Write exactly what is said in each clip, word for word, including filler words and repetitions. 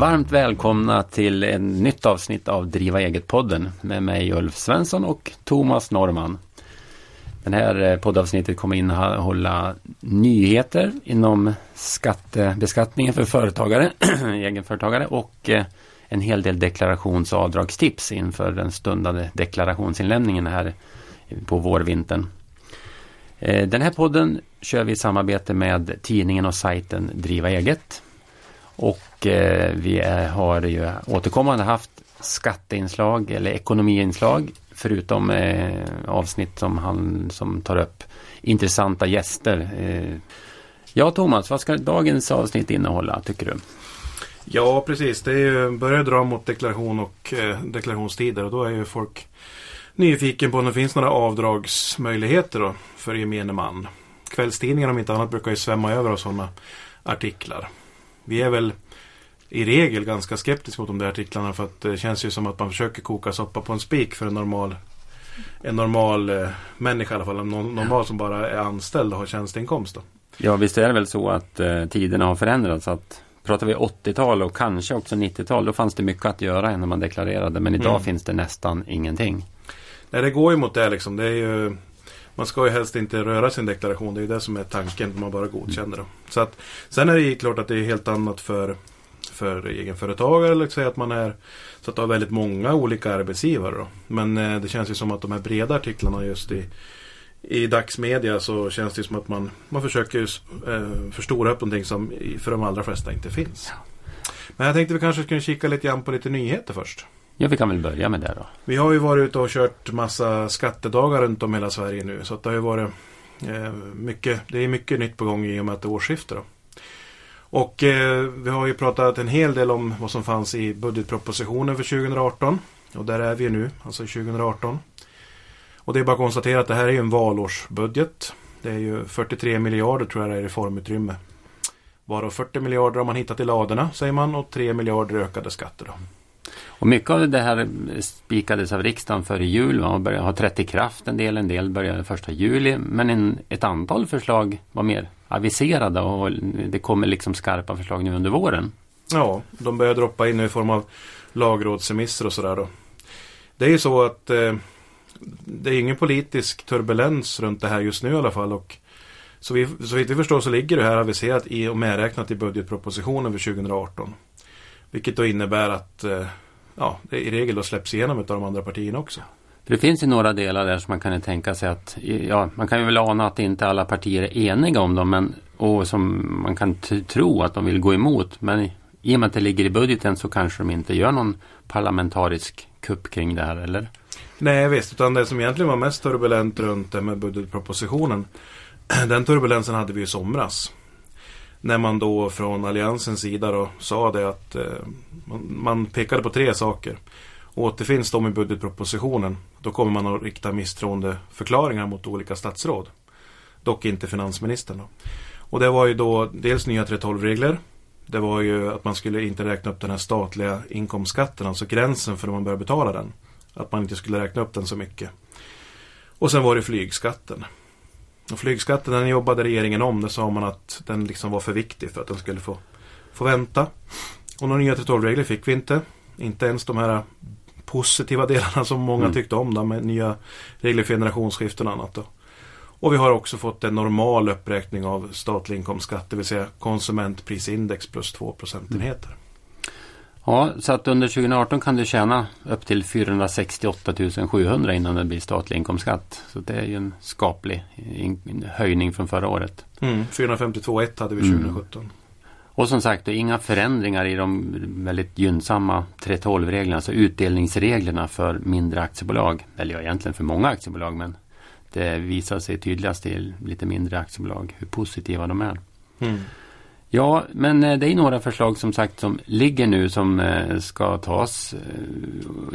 Varmt välkomna till ett nytt avsnitt av Driva Eget-podden med mig Ulf Svensson och Thomas Norman. Det här poddavsnittet kommer innehålla nyheter inom skattebeskattningen för företagare, egenföretagare och en hel del deklarations- och avdragstips inför den stundande deklarationsinlämningen här på vårvintern. Den här podden kör vi i samarbete med tidningen och sajten Driva Eget. Och eh, vi är, har ju återkommande haft skatteinslag eller ekonomiinslag förutom eh, avsnitt som, han, som tar upp intressanta gäster. Eh, ja Thomas, vad ska dagens avsnitt innehålla tycker du? Ja precis, det är ju, börjar dra mot deklaration och eh, deklarationstider och då är ju folk nyfiken på om det finns några avdragsmöjligheter då, för gemene man. Kvällstidningar om inte annat brukar ju svämma över av sådana artiklar. Vi är väl i regel ganska skeptiska mot de där artiklarna för att det känns ju som att man försöker koka soppa på en spik för en normal, en normal eh, människa i alla fall. En normal som bara är anställd och har tjänsteinkomst. Då. Ja, visst är det väl så att eh, tiderna har förändrats. Att pratar vi åttiotal och kanske också nittiotal, då fanns det mycket att göra när man deklarerade. Men idag mm. finns det nästan ingenting. Nej, det går ju mot det liksom. Det är ju... Man ska ju helst inte röra sin deklaration, det är ju det som är tanken, man bara godkänner det. Så att, sen är det ju klart att det är helt annat för, för egenföretagare, eller säga att man är så att det har väldigt många olika arbetsgivare. Då. Men eh, det känns ju som att de här breda artiklarna just i, i dagsmedia så känns det som att man, man försöker ju, eh, förstora upp någonting som för de allra flesta inte finns. Men jag tänkte vi kanske skulle kika lite grann på lite nyheter först. Ja, vi kan väl börja med det då. Vi har ju varit ute och kört massa skattedagar runt om hela Sverige nu. Så att det har ju varit eh, mycket, det är mycket nytt på gång i och med att det är årsskifte då. Och eh, vi har ju pratat en hel del om vad som fanns i budgetpropositionen för tjugo arton. Och där är vi nu, alltså tjugo arton. Och det är bara att konstatera att det här är ju en valårsbudget. Det är ju fyrtiotre miljarder tror jag det är i reformutrymme. Varav fyrtio miljarder har man hittat i ladorna, säger man. Och tre miljarder ökade skatter då. Och mycket av det här spikades av riksdagen före jul. Man började, har trätt i kraft en del, en del började första juli. Men en, ett antal förslag var mer aviserade och det kommer liksom skarpa förslag nu under våren. Ja, de börjar droppa in i form av lagrådsremisser och sådär då. Det är ju så att eh, det är ingen politisk turbulens runt det här just nu i alla fall. Och så vi, så vi förstår så ligger det här aviserat i och medräknat i budgetpropositionen för tjugo arton. Vilket då innebär att ja, det i regel då släpps igenom av de andra partierna också. Det finns ju några delar där som man kan tänka sig att, ja, man kan ju väl ana att inte alla partier är eniga om dem men, och som man kan t- tro att de vill gå emot. Men i och med att det ligger i budgeten så kanske de inte gör någon parlamentarisk kupp kring det här, eller? Nej visst, utan det som egentligen var mest turbulent runt det med budgetpropositionen, den turbulensen hade vi i somras. När man då från alliansens sida då sa det att eh, man, man pekade på tre saker. Återfinns de i budgetpropositionen, då kommer man att rikta misstroendeförklaringar mot olika statsråd. Dock inte finansministern då. Och det var ju då dels nya tre tolv regler. Det var ju att man skulle inte räkna upp den här statliga inkomstskatten, alltså gränsen för när man börjar betala den. Att man inte skulle räkna upp den så mycket. Och sen var det flygskatten. Och flygskatten, den jobbade regeringen om. Det sa man att den liksom var för viktig för att den skulle få, få vänta. Och några nya tre tolv regler fick vi inte. Inte ens de här positiva delarna som många mm. tyckte om. Då, med nya regler för generationsskiften och annat. Då. Och vi har också fått en normal uppräkning av statlig inkomstskatt. Det vill säga konsumentprisindex plus två procentenheter. Mm. Ja, så att under tjugo arton kan du tjäna upp till fyrahundrasextioåtta tusen sjuhundra innan det blir statlig inkomstskatt. Så det är ju en skaplig in- höjning från förra året. Mm, fyrahundrafemtiotvå komma ett hade vi tjugo sjutton. Mm. Och som sagt, det är inga förändringar i de väldigt gynnsamma tre tolv reglerna, alltså utdelningsreglerna för mindre aktiebolag. Eller ja, egentligen för många aktiebolag, men det visar sig tydligast i lite mindre aktiebolag hur positiva de är. Mm. Ja, men det är några förslag som sagt som ligger nu som ska tas,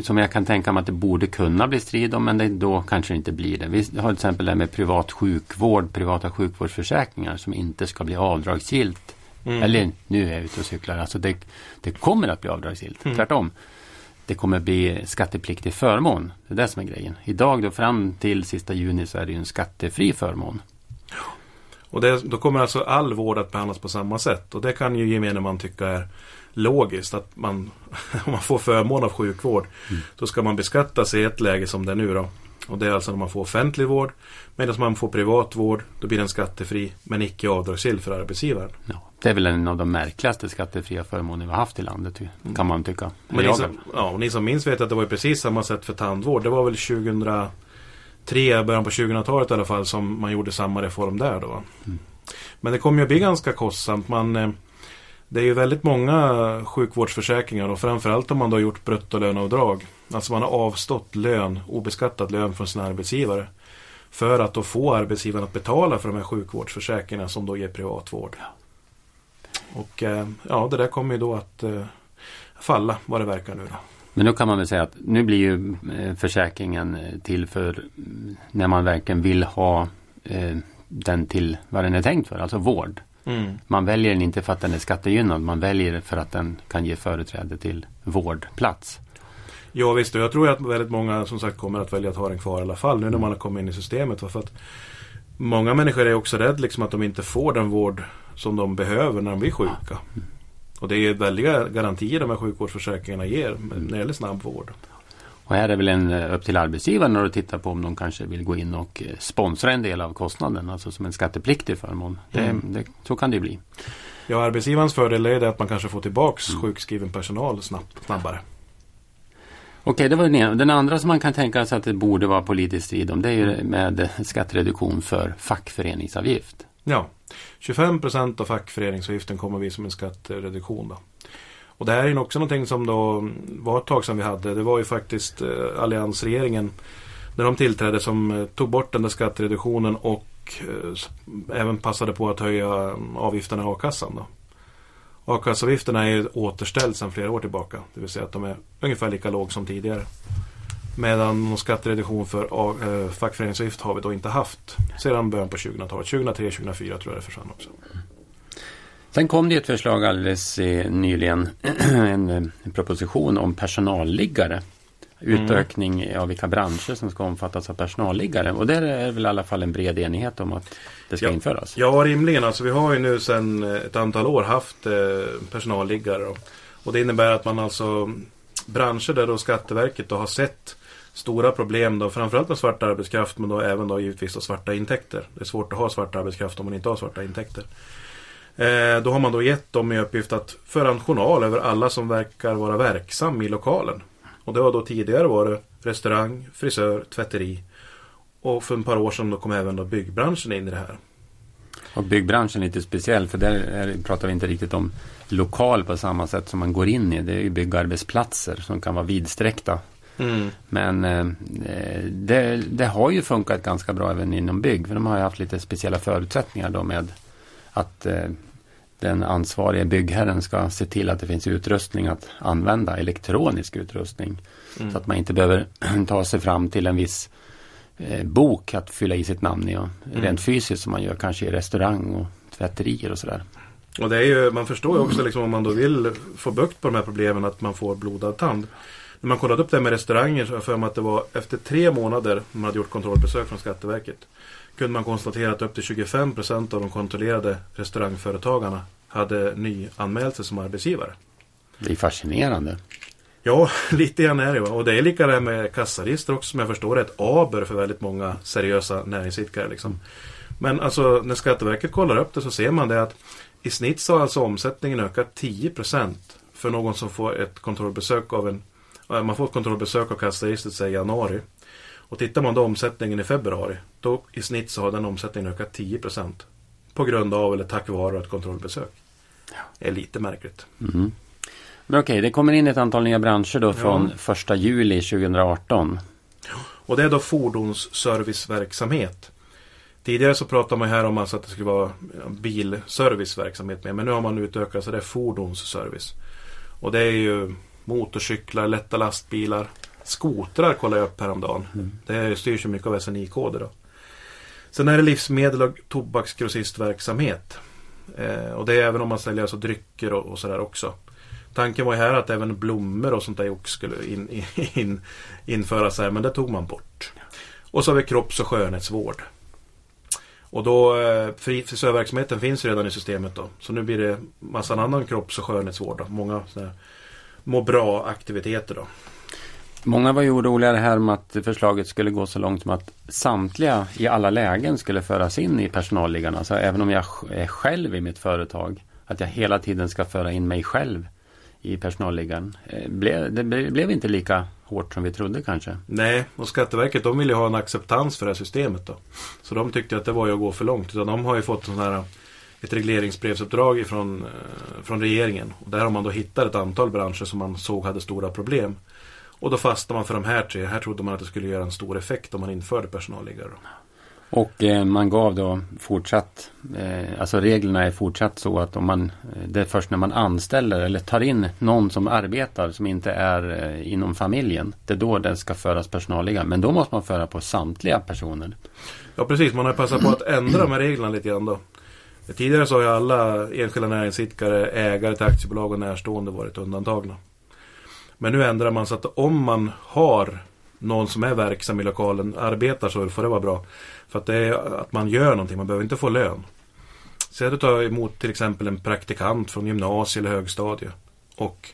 som jag kan tänka mig att det borde kunna bli strid om, men det då kanske det inte blir det. Vi har till exempel det med privat sjukvård, privata sjukvårdsförsäkringar som inte ska bli avdragsgillt. Mm. Eller nu är jag ute och cyklar, alltså det, det kommer att bli avdragsgillt, mm. tvärtom. Det kommer bli skattepliktig förmån, det är det som är grejen. Idag då fram till sista juni så är det ju en skattefri förmån. Och det, då kommer alltså all vård att behandlas på samma sätt. Och det kan ju gemene man tycka är logiskt, att man, om man får förmån av sjukvård, mm. då ska man beskattas i ett läge som det är nu då. Och det är alltså när man får offentlig vård, medan man får privat vård, då blir den skattefri men icke avdragsgill för arbetsgivaren. Ja, det är väl en av de märkligaste skattefria förmåner vi har haft i landet, kan man tycka. Men ni som, ja, och ni som minns vet att det var ju precis samma sätt för tandvård. Det var väl tjugohundratre, början på tjugohundratalet i alla fall, som man gjorde samma reform där då. Mm. Men det kommer ju att bli ganska kostsamt. Man... Det är ju väldigt många sjukvårdsförsäkringar, och framförallt om man då har gjort bruttolöneavdrag. Alltså man har avstått lön, obeskattat lön från sina arbetsgivare, för att då få arbetsgivaren att betala för de här sjukvårdsförsäkringarna som då ger privatvård. Och ja, det där kommer ju då att falla, vad det verkar nu då. Men nu kan man väl säga att nu blir ju försäkringen till för när man verkligen vill ha den till vad den är tänkt för, alltså vård. Mm. Man väljer den inte för att den är skattegynnad, man väljer den för att den kan ge företräde till vårdplats. Ja visst, och jag tror att väldigt många som sagt kommer att välja att ha den kvar i alla fall nu när mm. man har kommit in i systemet. För att många människor är också rädda liksom, att de inte får den vård som de behöver när de blir sjuka. Mm. Och det är väldiga garantier de här sjukvårdsförsäkringarna ger mm. när det gäller snabbvård. Och här är väl en upp till arbetsgivaren att titta på om de kanske vill gå in och sponsra en del av kostnaden, alltså som en skattepliktig förmån. Det, mm. det, så kan det bli. Ja, arbetsgivarens fördel är det att man kanske får tillbaks mm. sjukskriven personal snabbt, snabbare. Okej, det var den ena. Den andra som man kan tänka sig att det borde vara politisk strid om, det är ju med skattereduktion för fackföreningsavgift. Ja, tjugofem procent av fackföreningsavgiften kommer vi som en skattereduktion då. Och det här är också någonting som då var ett tag som vi hade. Det var ju faktiskt alliansregeringen när de tillträdde som tog bort den där skattereduktionen och även passade på att höja avgifterna i a-kassan då. A-kassavgifterna är återställd sedan flera år tillbaka. Det vill säga att de är ungefär lika låg som tidigare. Medan någon skattereduktion för a- fackföreningsavgift har vi då inte haft sedan början på tjugohundratalet. tjugohundratre tjugohundrafyra tror jag det försvann också. Sen kom det ett förslag alldeles nyligen, en proposition om personalliggare. Utökning mm. av vilka branscher som ska omfattas av personalliggare. Och där är väl i alla fall en bred enighet om att det ska ja. införas. Ja, rimligen. Alltså, vi har ju nu sedan ett antal år haft eh, personalliggare. Då. Och det innebär att man alltså, branscher där då Skatteverket då har sett stora problem då, framförallt med svarta arbetskraft, men då även då givetvis då svarta intäkter. Det är svårt att ha svarta arbetskraft om man inte har svarta intäkter. Då har man då gett dem i uppgift att föra en journal över alla som verkar vara verksam i lokalen. Och det var då tidigare varit restaurang, frisör, tvätteri. Och för ett par år sedan då kom även då byggbranschen in i det här. Och byggbranschen är lite speciell, för där pratar vi inte riktigt om lokal på samma sätt som man går in i. Det är ju byggarbetsplatser som kan vara vidsträckta. Mm. Men det, det har ju funkat ganska bra även inom bygg, för de har ju haft lite speciella förutsättningar då med att eh, den ansvariga byggherren ska se till att det finns utrustning att använda, elektronisk utrustning. Mm. Så att man inte behöver ta sig fram till en viss eh, bok att fylla i sitt namn i. Och mm. rent fysiskt som man gör kanske i restaurang och tvätterier och sådär. Och det är ju, man förstår ju också liksom, om man då vill få bukt på de här problemen, att man får blodad tand. När man kollade upp det med restauranger så för mig att det var efter tre månader man hade gjort kontrollbesök från Skatteverket, kunde man konstatera att upp till tjugofem procent av de kontrollerade restaurangföretagarna hade nyanmält sig som arbetsgivare. Det är fascinerande. Ja, lite grann är det. Och det är lika det med kassaregister också, som jag förstår är ett aber för väldigt många seriösa näringsidkare. Liksom. Men alltså, när Skatteverket kollar upp det så ser man det att i snitt så har alltså omsättningen ökat tio procent för någon som får ett kontrollbesök av en, man får ett kontrollbesök av kassaregistret säg i januari. Och tittar man då omsättningen i februari, då i snitt så har den omsättningen ökat tio procent på grund av eller tack vare ett kontrollbesök. Ja. Det är lite märkligt. Mm. Men okej, det kommer in ett antal nya branscher då från ja. första juli tjugohundraarton. Och det är då fordonsserviceverksamhet. Tidigare så pratade man här om alltså att det skulle vara bilserviceverksamhet med, men nu har man utökat så det är fordonsservice. Och det är ju motorcyklar, lätta lastbilar. Skotrar kollar jag upp häromdagen. Mm. Det styrs ju mycket av S N I-koder då. Sen är det livsmedel och tobaksgrossistverksamhet. Eh, och det är även om man säljer alltså drycker och, och sådär också. Tanken var ju här att även blommor och sånt där också skulle in, in, in, införas här, men det tog man bort. Och så har vi kropps- och skönhetsvård. Och då, frisörverksamheten finns redan i systemet då. Så nu blir det massa annan kropps- och skönhetsvård då. Många sådana här må bra-aktiviteter då. Många var ju oroliga det här med att förslaget skulle gå så långt som att samtliga i alla lägen skulle föras in i personalliggarna. Så även om jag är själv i mitt företag, att jag hela tiden ska föra in mig själv i personalliggaren. Det blev inte lika hårt som vi trodde kanske. Nej, och Skatteverket, de ville ju ha en acceptans för det här systemet då. Så de tyckte att det var ju att gå för långt. Utan de har ju fått sån här, ett regleringsbrevsuppdrag från, från regeringen. Och där har man då hittat ett antal branscher som man såg hade stora problem. Och då fastnade man för de här tre. Här trodde man att det skulle göra en stor effekt om man införde personalliggare. Och eh, man gav då fortsatt, eh, alltså reglerna är fortsatt så att om man, det är först när man anställer eller tar in någon som arbetar som inte är eh, inom familjen, det är då den ska föras personalliggare. Men då måste man föra på samtliga personer. Ja precis, man har passat på att ändra med reglerna lite grann då. Tidigare så har ju alla enskilda näringsidkare, ägare till aktiebolag och närstående varit undantagna. Men nu ändrar man så att om man har någon som är verksam i lokalen, arbetar, så får det vara bra. För att det är att man gör någonting, man behöver inte få lön. Så du tar emot till exempel en praktikant från gymnasie eller högstadie. Och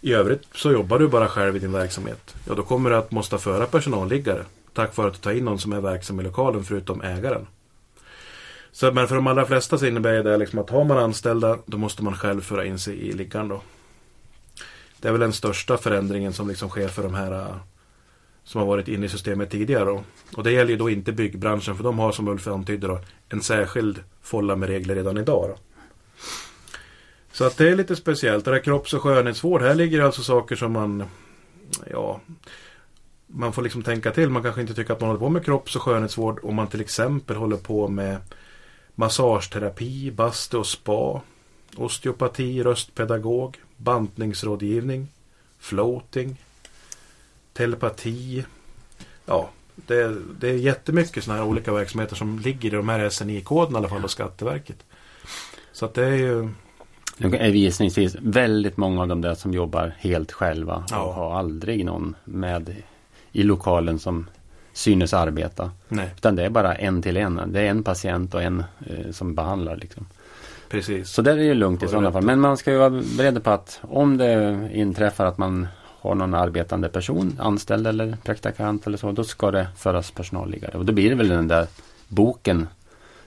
i övrigt så jobbar du bara själv i din verksamhet. Ja, då kommer du att måste föra personalliggare. Tack vare att du tar in någon som är verksam i lokalen förutom ägaren. Så, men för de allra flesta så innebär det liksom att har man anställda, då måste man själv föra in sig i liggaren då. Det är väl den största förändringen som liksom sker för de här som har varit inne i systemet tidigare då. Och det gäller ju då inte byggbranschen, för de har, som Ulf antydde då, en särskild folla med regler redan idag då. Så att det är lite speciellt. Det här kropps- och skönhetsvård, här ligger alltså saker som man, ja, man får liksom tänka till. Man kanske inte tycker att man håller på med kropps- och skönhetsvård om man till exempel håller på med massageterapi, bastu och spa, osteopati, röstpedagog, bantningsrådgivning, floating, telepati. Ja, det, det är jättemycket sådana här olika verksamheter som ligger i de här S N I-koden i alla fall, och Skatteverket. Så att det är ju... Det är visningsvis väldigt många av de där som jobbar helt själva och ja. har aldrig någon med i lokalen som synes arbeta. Nej. Utan det är bara en till en. Det är en patient och en eh, som behandlar liksom. Precis. Så där är det ju lugnt i sådana fall. Men man ska ju vara beredd på att om det inträffar att man har någon arbetande person, anställd eller praktikant eller så, då ska det föras personalliggare. Och då blir det väl den där boken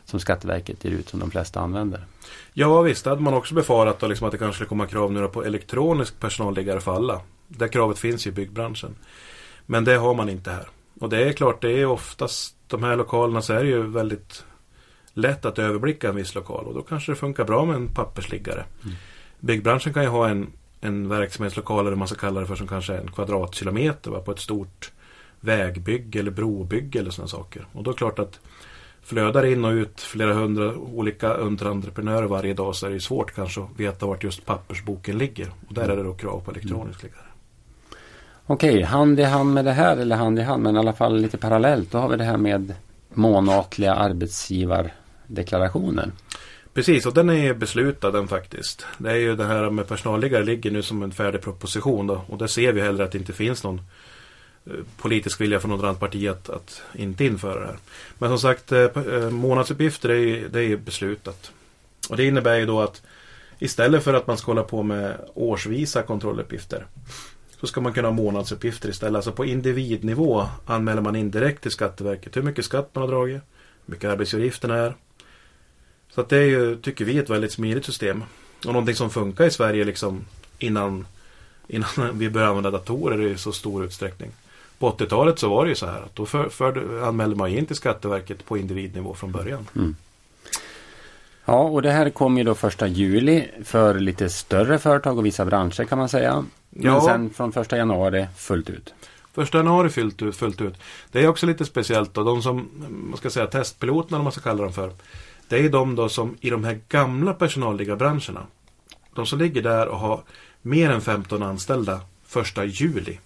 som Skatteverket ger ut som de flesta använder. Ja visst, hade man också befarat då, liksom, att det kanske skulle komma krav nu på elektronisk personalliggare för alla. Det kravet finns i byggbranschen. Men det har man inte här. Och det är klart, det är oftast de här lokalerna så är det ju väldigt lätt att överblicka en viss lokal, och då kanske det funkar bra med en pappersliggare. Mm. Byggbranschen kan ju ha en, en verksamhetslokal eller man ska kalla det för, som kanske är en kvadratkilometer va, på ett stort vägbygge eller brobygge eller sådana saker. Och då är det klart att flödar in och ut flera hundra olika underentreprenörer varje dag, så är det svårt kanske att veta vart just pappersboken ligger. Och där är det då krav på elektronisk liggare. Okej, okay, hand i hand med det här, eller hand i hand men i alla fall lite parallellt, då har vi det här med månatliga arbetsgivar deklarationen. Precis, och den är beslutad den faktiskt. Det är ju det här med personalliggare ligger nu som en färdig proposition då, och där ser vi heller att det inte finns någon politisk vilja från något annat parti att, att inte införa det här. Men som sagt, månadsuppgifter är ju, det är ju beslutat. Och det innebär ju då att istället för att man ska hålla på med årsvisa kontrolluppgifter, så ska man kunna ha månadsuppgifter istället. Alltså på individnivå anmäler man indirekt till Skatteverket hur mycket skatt man har dragit, hur mycket arbetsgivaravgifterna är. Så att det är ju, tycker vi, ett väldigt smidigt system. Och någonting som funkar i Sverige liksom innan, innan vi började använda datorer i så stor utsträckning. På åttiotalet så var det ju så här att då för, för, anmälde man in till Skatteverket på individnivå från början. Mm. Ja, och det här kom ju då första juli för lite större företag och vissa branscher kan man säga. Men ja. Sen från första januari fullt ut. Första januari fullt ut, fullt ut. Det är också lite speciellt då. De som, man ska säga testpiloterna om man ska kalla dem för, det är de då som i de här gamla personalliga branscherna, de som ligger där och har mer än femton anställda första juli,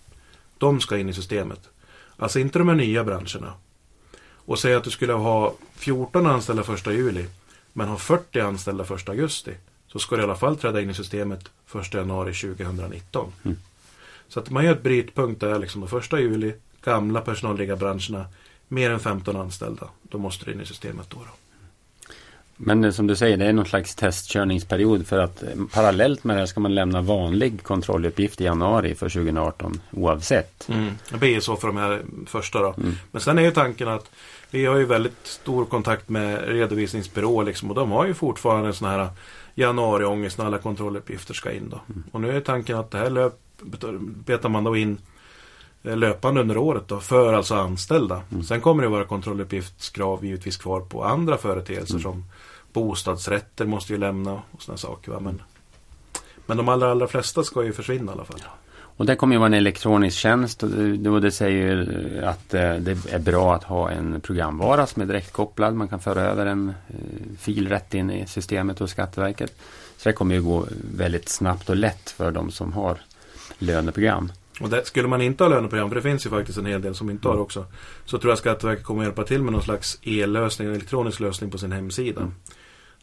de ska in i systemet. Alltså inte de här nya branscherna. Och säg att du skulle ha fjorton anställda första juli men har fyrtio anställda första augusti, så ska det i alla fall träda in i systemet första januari tjugonitton. Mm. Så att man gör ett brytpunkt där liksom de första juli, gamla personalliga branscherna, mer än femton anställda, då måste det in i systemet då då. Men det, som du säger, det är någon slags testkörningsperiod, för att parallellt med det här ska man lämna vanlig kontrolluppgift i januari för tjugo arton oavsett. Mm. Det blir så för de här första då. Mm. Men sen är ju tanken att vi har ju väldigt stor kontakt med redovisningsbyrå liksom, och de har ju fortfarande sån här januariångest när alla kontrolluppgifter ska in då. Mm. Och nu är tanken att det här löp, betar man då in löpande under året då, för alltså anställda. Mm. Sen kommer det vara kontrolluppgiftskrav givetvis kvar på andra företeelser, mm. som bostadsrätter måste ju lämna och sådana saker. Va? Men, men de allra, allra flesta ska ju försvinna i alla fall. Ja. Och det kommer ju vara en elektronisk tjänst, och det, och det säger att det är bra att ha en programvara som är direktkopplad. Man kan föra över en fil rätt in i systemet hos Skatteverket. Så det kommer ju gå väldigt snabbt och lätt för de som har löneprogram. Och det, skulle man inte ha löneprogram, för det finns ju faktiskt en hel del som inte har också, så tror jag Skatteverket kommer hjälpa till med någon slags e-lösning, elektronisk lösning på sin hemsida. Mm.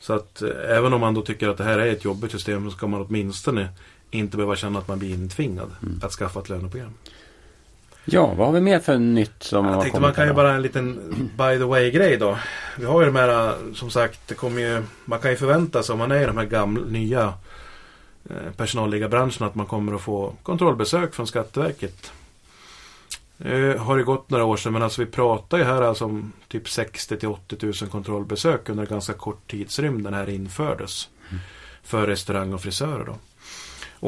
Så att även om man då tycker att det här är ett jobbigt system, så ska man åtminstone inte behöva känna att man blir intvingad mm. att skaffa ett löneprogram. Ja, vad har vi mer för nytt som jag har tänkte man kan ju bara en liten by the way-grej då. Vi har ju de här, som sagt, det kommer ju, man kan ju förvänta sig om man är i de här gamla, nya personalliga branschen att man kommer att få kontrollbesök från Skatteverket. Nu har det gått några år sedan, men alltså vi pratar ju här alltså om typ sextio till åttio tusen kontrollbesök under en ganska kort tidsrymd den här infördes mm. för restaurang och frisörer då.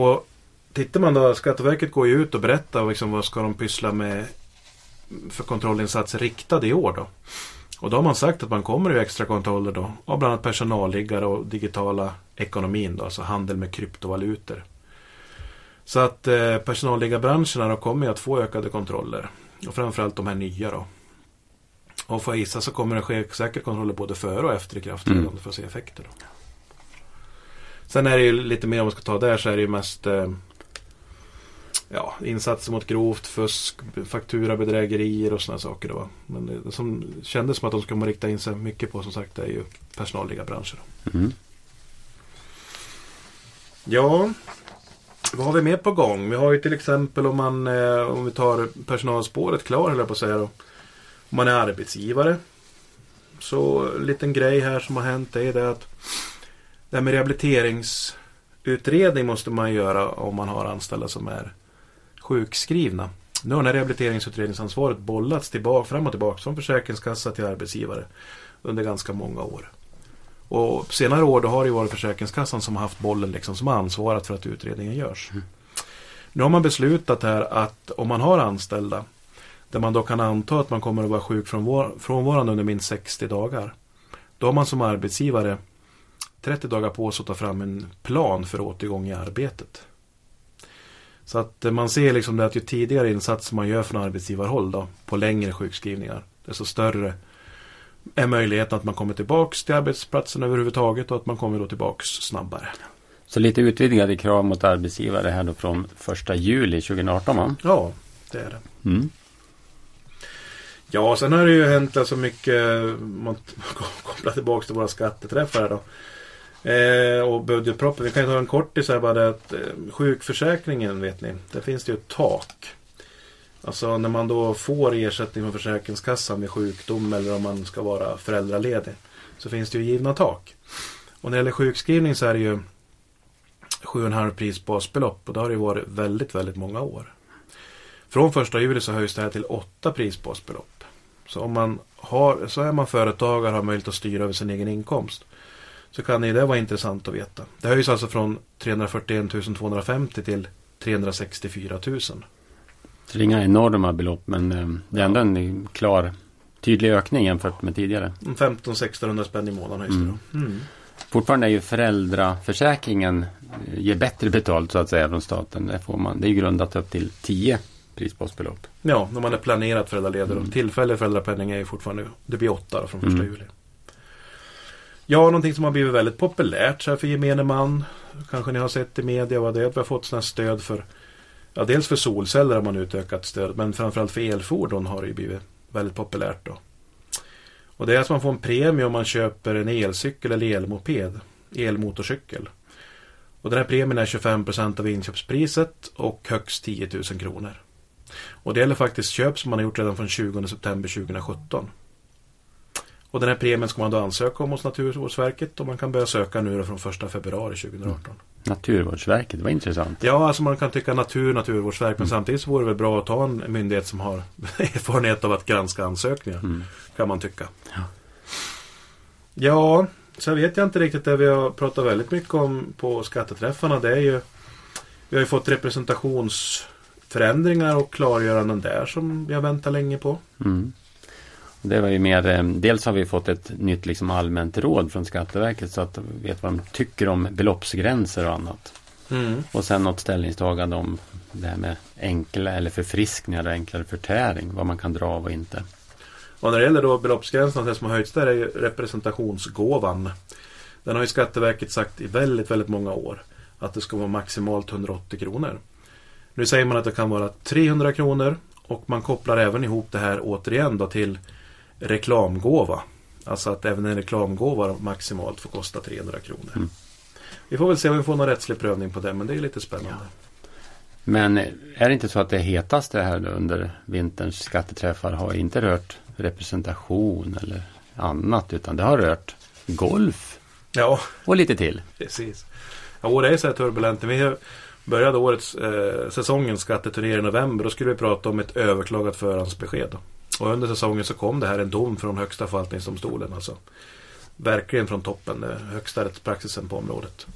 Och tittar man då, Skatteverket går ju ut och berättar liksom vad ska de pyssla med för kontrollinsatser riktade i år då. Och då har man sagt att man kommer i extra kontroller då av bland annat personalliggare och digitala ekonomin då, alltså handel med kryptovalutor. Så att eh, personalliggarbranscherna då kommer att få ökade kontroller, och framförallt de här nya då. Och för att gissa så kommer det ske säkert kontroller både före och efter ikraftträdande mm. för att se effekter då. Sen är det ju lite mer om man ska ta där, så är det ju mest eh, ja, insatser mot grovt fusk, fakturabedrägerier och sådana saker då. Men det som kändes som att de skulle rikta in sig mycket på, som sagt, det är ju personalliga branscher. Mm. Ja, vad har vi med på gång? Vi har ju till exempel om man, eh, om vi tar personalspåret klar, höll jag på att säga då. Om man är arbetsgivare, så en liten grej här som har hänt är det att det här med rehabiliteringsutredning måste man göra om man har anställda som är sjukskrivna. Nu har den här rehabiliteringsutredningsansvaret bollats tillbaka, fram och tillbaka från Försäkringskassan till arbetsgivare under ganska många år. Och senare år då har det varit Försäkringskassan som har haft bollen liksom, som har ansvarat för att utredningen görs. Mm. Nu har man beslutat här att om man har anställda där man då kan anta att man kommer att vara sjuk från frånvarande under minst sextio dagar, då har man som arbetsgivare trettio dagar på sig att ta fram en plan för återgång i arbetet. Så att man ser liksom det att ju tidigare insatser man gör från arbetsgivarhåll då, på längre sjukskrivningar, desto större är möjligheten att man kommer tillbaka till arbetsplatsen överhuvudtaget, och att man kommer då tillbaka snabbare. Så lite utvidgade krav mot arbetsgivare här då från första juli tjugo arton, va? Ja, det är det. Mm. Ja, sen har det ju hänt alltså mycket, man kopplar tillbaka till våra skatteträffar då. Eh, och budgetproppen, vi kan ju ta en kortis här bara, det att eh, sjukförsäkringen, vet ni, där finns det ju ett tak. Alltså när man då får ersättning från Försäkringskassan vid sjukdom eller om man ska vara föräldraledig, så finns det ju givna tak. Och när det gäller sjukskrivning så är det ju sju komma fem prisbasbelopp, och det har ju varit väldigt, väldigt många år. Från första juli så höjs det här till åtta prisbasbelopp. Så om man har, så är man företagare och har möjlighet att styra över sin egen inkomst, så kan det där vara intressant att veta. Det höjs alltså från trehundrafyrtioett tusen tvåhundrafemtio till trehundrasextiofyra tusen. Det är inga enorma belopp, men det är ändå en klar, tydlig ökning jämfört med tidigare. femton till sextonhundra spänn i månaden höjs mm. det då. Mm. Fortfarande är ju föräldraförsäkringen ger bättre betalt så att säga från staten. Det, får man, det är ju grundat upp till tio prisbasbelopp. Ja, när man är planerat föräldraledig. Mm. Tillfällig föräldrapenning är ju fortfarande, det blir åtta från första mm. juli. Ja, någonting som har blivit väldigt populärt så här för gemene man, kanske ni har sett i media, vad det är att vi har fått sådana stöd för, ja, dels för solceller har man utökat stöd, men framförallt för elfordon har det ju blivit väldigt populärt då. Och det är att man får en premie om man köper en elcykel eller elmoped, elmotorcykel. Och den här premien är tjugofem procent av inköpspriset och högst tio tusen kronor. Och det gäller faktiskt köp som man har gjort redan från tjugonde september tjugo sjutton. Och den här premien ska man då ansöka om hos Naturvårdsverket, och man kan börja söka nu då från första februari tjugohundraarton. Mm. Naturvårdsverket, det var intressant. Ja, alltså man kan tycka natur, Naturvårdsverket, men mm. samtidigt så vore det bra att ta en myndighet som har erfarenhet av att granska ansökningar, mm. kan man tycka. Ja. Ja, så vet jag inte riktigt, det vi har pratat väldigt mycket om på skatteträffarna, det är ju, vi har ju fått representationsförändringar och klargöranden där som jag väntar länge på. Mm. Det var ju mer, dels har vi fått ett nytt liksom allmänt råd från Skatteverket så att vi vet vad de tycker om beloppsgränser och annat. Mm. Och sen något ställningstagande om det här med enkla eller förfriskningar eller enklare förtäring, vad man kan dra av och inte. Och när det gäller då beloppsgränserna, det som har höjts där är ju representationsgåvan. Den har ju Skatteverket sagt i väldigt, väldigt många år att det ska vara maximalt hundraåttio kronor. Nu säger man att det kan vara trehundra kronor, och man kopplar även ihop det här återigen då till reklamgåva. Alltså att även en reklamgåva maximalt får kosta trehundra kronor. Mm. Vi får väl se om vi får någon rättslig prövning på det, men det är lite spännande. Ja. Men är det inte så att det hetaste här under vinterns skatteträffar har inte rört representation eller annat, utan det har rört golf? Ja. Och lite till. Precis. Ja, det är så här turbulent. Vi började årets eh, säsongens skatteturné i november, då skulle vi prata om ett överklagat förhandsbesked. Och under säsongen så kom det här en dom från högsta förvaltningsdomstolen, alltså verkligen från toppen, högsta rättspraxisen på området.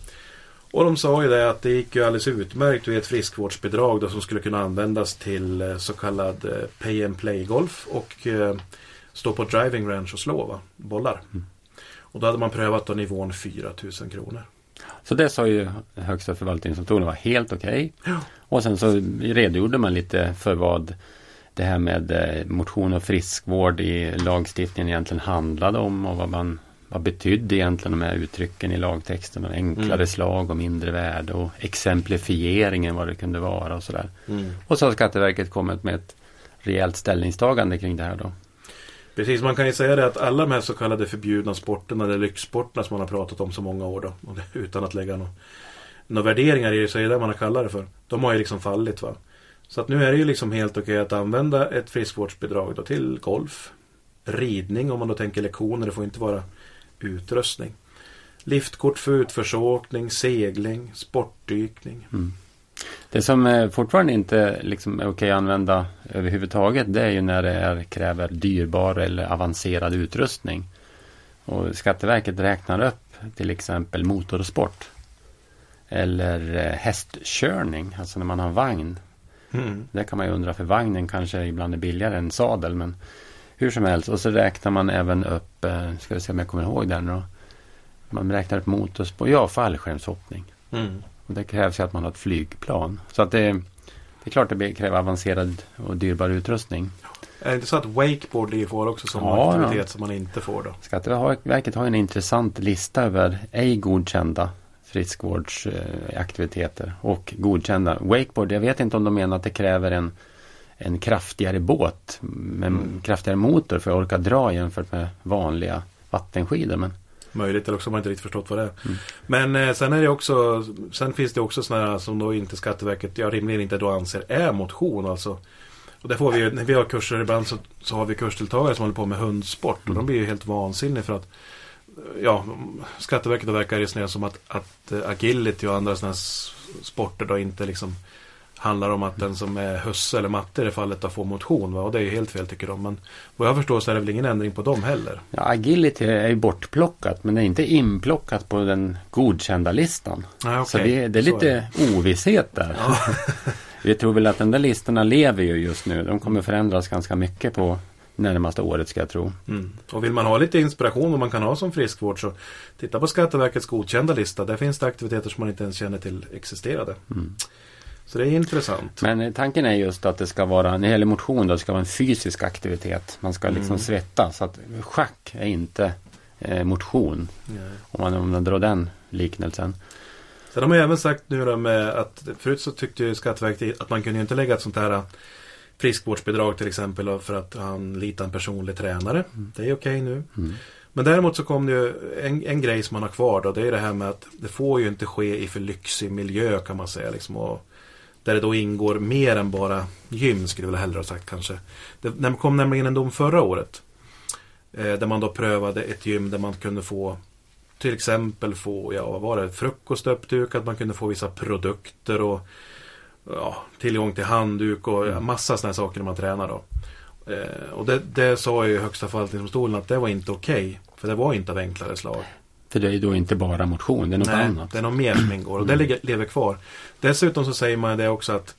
Och de sa ju det att det gick ju alldeles utmärkt vid ett friskvårdsbidrag då, som skulle kunna användas till så kallad pay and play golf och eh, stå på driving range och slå va? bollar. Mm. Och då hade man prövat då nivån fyra tusen kronor. Så det sa ju högsta förvaltningsdomstolen var helt okej. Okay. Ja. Och sen så redogjorde man lite för vad det här med motion och friskvård i lagstiftningen egentligen handlade om, och vad man vad betydde egentligen de här uttrycken i lagtexten, och enklare mm. slag och mindre värde och exemplifieringen vad det kunde vara och sådär. Mm. Och så har Skatteverket kommit med ett rejält ställningstagande kring det här då. Precis, man kan ju säga det att alla de här så kallade förbjudna sporterna eller lyxsporterna som man har pratat om så många år då, utan att lägga några nå värderingar i det, så är det man har kallat det för. De har ju liksom fallit va. Så att nu är det ju liksom helt okej att använda ett friskvårdsbidrag då till golf, ridning om man då tänker lektioner, det får inte vara utrustning. Liftkort för utförsåkning, segling, sportdykning. Mm. Det som fortfarande inte liksom är okej att använda överhuvudtaget, det är ju när det är, kräver dyrbar eller avancerad utrustning. Och Skatteverket räknar upp till exempel motorsport eller hästkörning, alltså när man har vagn. Mm. Det kan man ju undra, för vagnen kanske ibland är billigare än sadel, men hur som helst. Och så räknar man även upp, ska vi se om jag kommer ihåg den då, man räknar upp motorsport, ja, fallskärmshoppning. Mm. Och det krävs ju att man har ett flygplan. Så att det, det är klart att det kräver avancerad och dyrbar utrustning. Är det inte så att wakeboard det får också som ja, aktivitet ja. som man inte får då? Skatteverket har ju en intressant lista över ej godkända friskvårdsaktiviteter och godkända. Wakeboard, jag vet inte om de menar att det kräver en, en kraftigare båt med mm. kraftigare motor för att orka dra jämfört med vanliga vattenskidor, men möjligt, eller också har man inte riktigt förstått vad det är. Mm. Men eh, sen är det också, sen finns det också sådana här som då inte Skatteverket, jag rimligen inte då anser är motion alltså. Och där får vi ju, när vi har kurser ibland så, så har vi kursdeltagare som håller på med hundsport, och mm. de blir ju helt vansinniga för att ja, Skatteverket verkar resonera som att, att agility och andra sådana sporter då inte liksom handlar om att den som är hösse eller matte i det fallet att få motion va? Och det är ju helt fel tycker de, men vad jag förstår så är det väl ingen ändring på dem heller. Ja, agility är ju bortplockat, men det är inte inplockat på den godkända listan. Ah, okay. Så vi, det är lite är det. ovisshet där. Ja. Vi tror väl att de där listorna lever ju just nu, de kommer förändras ganska mycket på närmaste året ska jag tro. Mm. Och vill man ha lite inspiration och man kan ha som friskvård, så titta på Skatteverkets godkända lista, där finns det aktiviteter som man inte ens känner till existerade. Mm. Så det är intressant. Men tanken är just att det ska vara, när det gäller motion då, det ska vara en fysisk aktivitet. Man ska liksom mm. svettas. Så att schack är inte eh, motion. Nej. Om man, om man drar den liknelsen. Sen har man ju även sagt nu då med att, förut så tyckte ju Skatteverket att man kunde ju inte lägga ett sånt här friskvårdsbidrag till exempel för att han litar en personlig tränare. Mm. Det är okej nu. Mm. Men däremot så kom det ju en, en grej som man har kvar då. Det är det här med att det får ju inte ske i för lyxig miljö kan man säga liksom, och där det då ingår mer än bara gym skulle jag väl hellre ha sagt kanske. Det kom nämligen en dom förra året Där man då prövade ett gym där man kunde få, till exempel få, ja vad var det, frukost uppdukat, man kunde få vissa produkter och ja, tillgång till handduk och ja, massa sådana saker när man tränar då. Eh, och det, det sa ju i högsta förvaltningsdomstolen att det var inte okej, för det var inte av enklare slag. För det är ju då inte bara motion, det är något Nej, annat. det är något mer som ingår och det mm. lever kvar. Dessutom så säger man det också att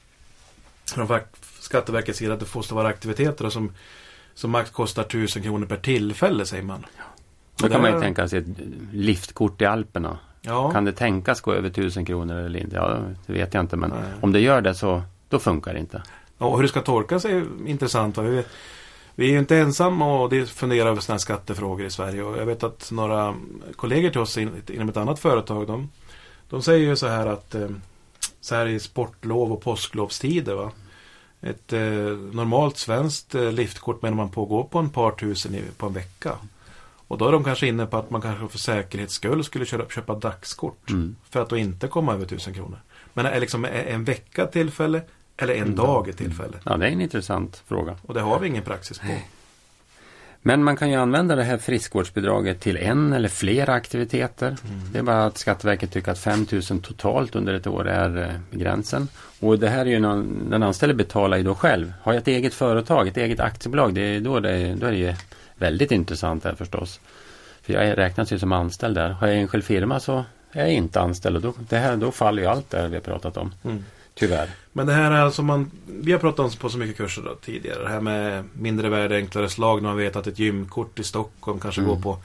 från Skatteverkets sida att det får vara aktiviteter och som som max kostar tusen kronor per tillfälle, säger man. Ja. Då kan där... man ju tänka sig ett liftkort i Alperna. Ja. Kan det tänkas gå över tusen kronor eller inte? Ja, det vet jag inte, men Nej. om det gör det så då funkar det inte. Ja, och hur det ska torkas är intressant. Vi, vi är ju inte ensamma och det funderar över sådana här skattefrågor i Sverige. Och jag vet att några kollegor till oss in, inom ett annat företag, de, de säger ju så här att så här i sportlov och påsklovstider, va? Ett eh, normalt svenskt eh, liftkort menar man pågår på en par tusen i, på en vecka. Och då är de kanske inne på att man kanske för säkerhets skull skulle köpa, köpa dagskort mm. för att då inte komma över tusen kronor. Men är liksom en vecka tillfälle eller en mm. dag tillfälle? Ja, det är en intressant fråga. Och det har vi ingen praxis på. Men man kan ju använda det här friskvårdsbidraget till en eller flera aktiviteter. Mm. Det är bara att Skatteverket tycker att fem tusen totalt under ett år är eh, gränsen. Och det här är ju någon, den anställde betalar ju då själv. Har jag ett eget företag, ett eget aktiebolag, det är, då, det, då är det ju väldigt intressant här förstås. För jag räknas ju som anställd där. Har jag en enskild firma så är jag inte anställd. Och då, det här, då faller ju allt det vi har pratat om. Mm. Tyvärr. Men det här är som man, vi har pratat om på så mycket kurser då, tidigare. Det här med mindre värde, enklare slag. När man vet att ett gymkort i Stockholm kanske mm. går på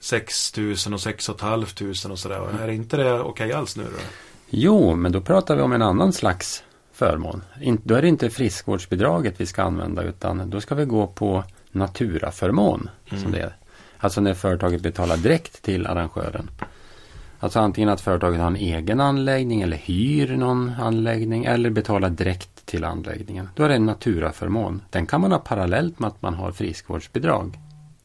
sex tusen och sex och ett halvt tusen och sådär. Mm. Är inte det okej alls nu då? Jo, men då pratar vi om en annan slags förmån. In, då är det inte friskvårdsbidraget vi ska använda, utan då ska vi gå på naturaförmån. Mm. Som det är. Alltså när företaget betalar direkt till arrangören. Alltså antingen att företaget har en egen anläggning eller hyr någon anläggning eller betalar direkt till anläggningen. Då är det en naturaförmån. Den kan man ha parallellt med att man har friskvårdsbidrag.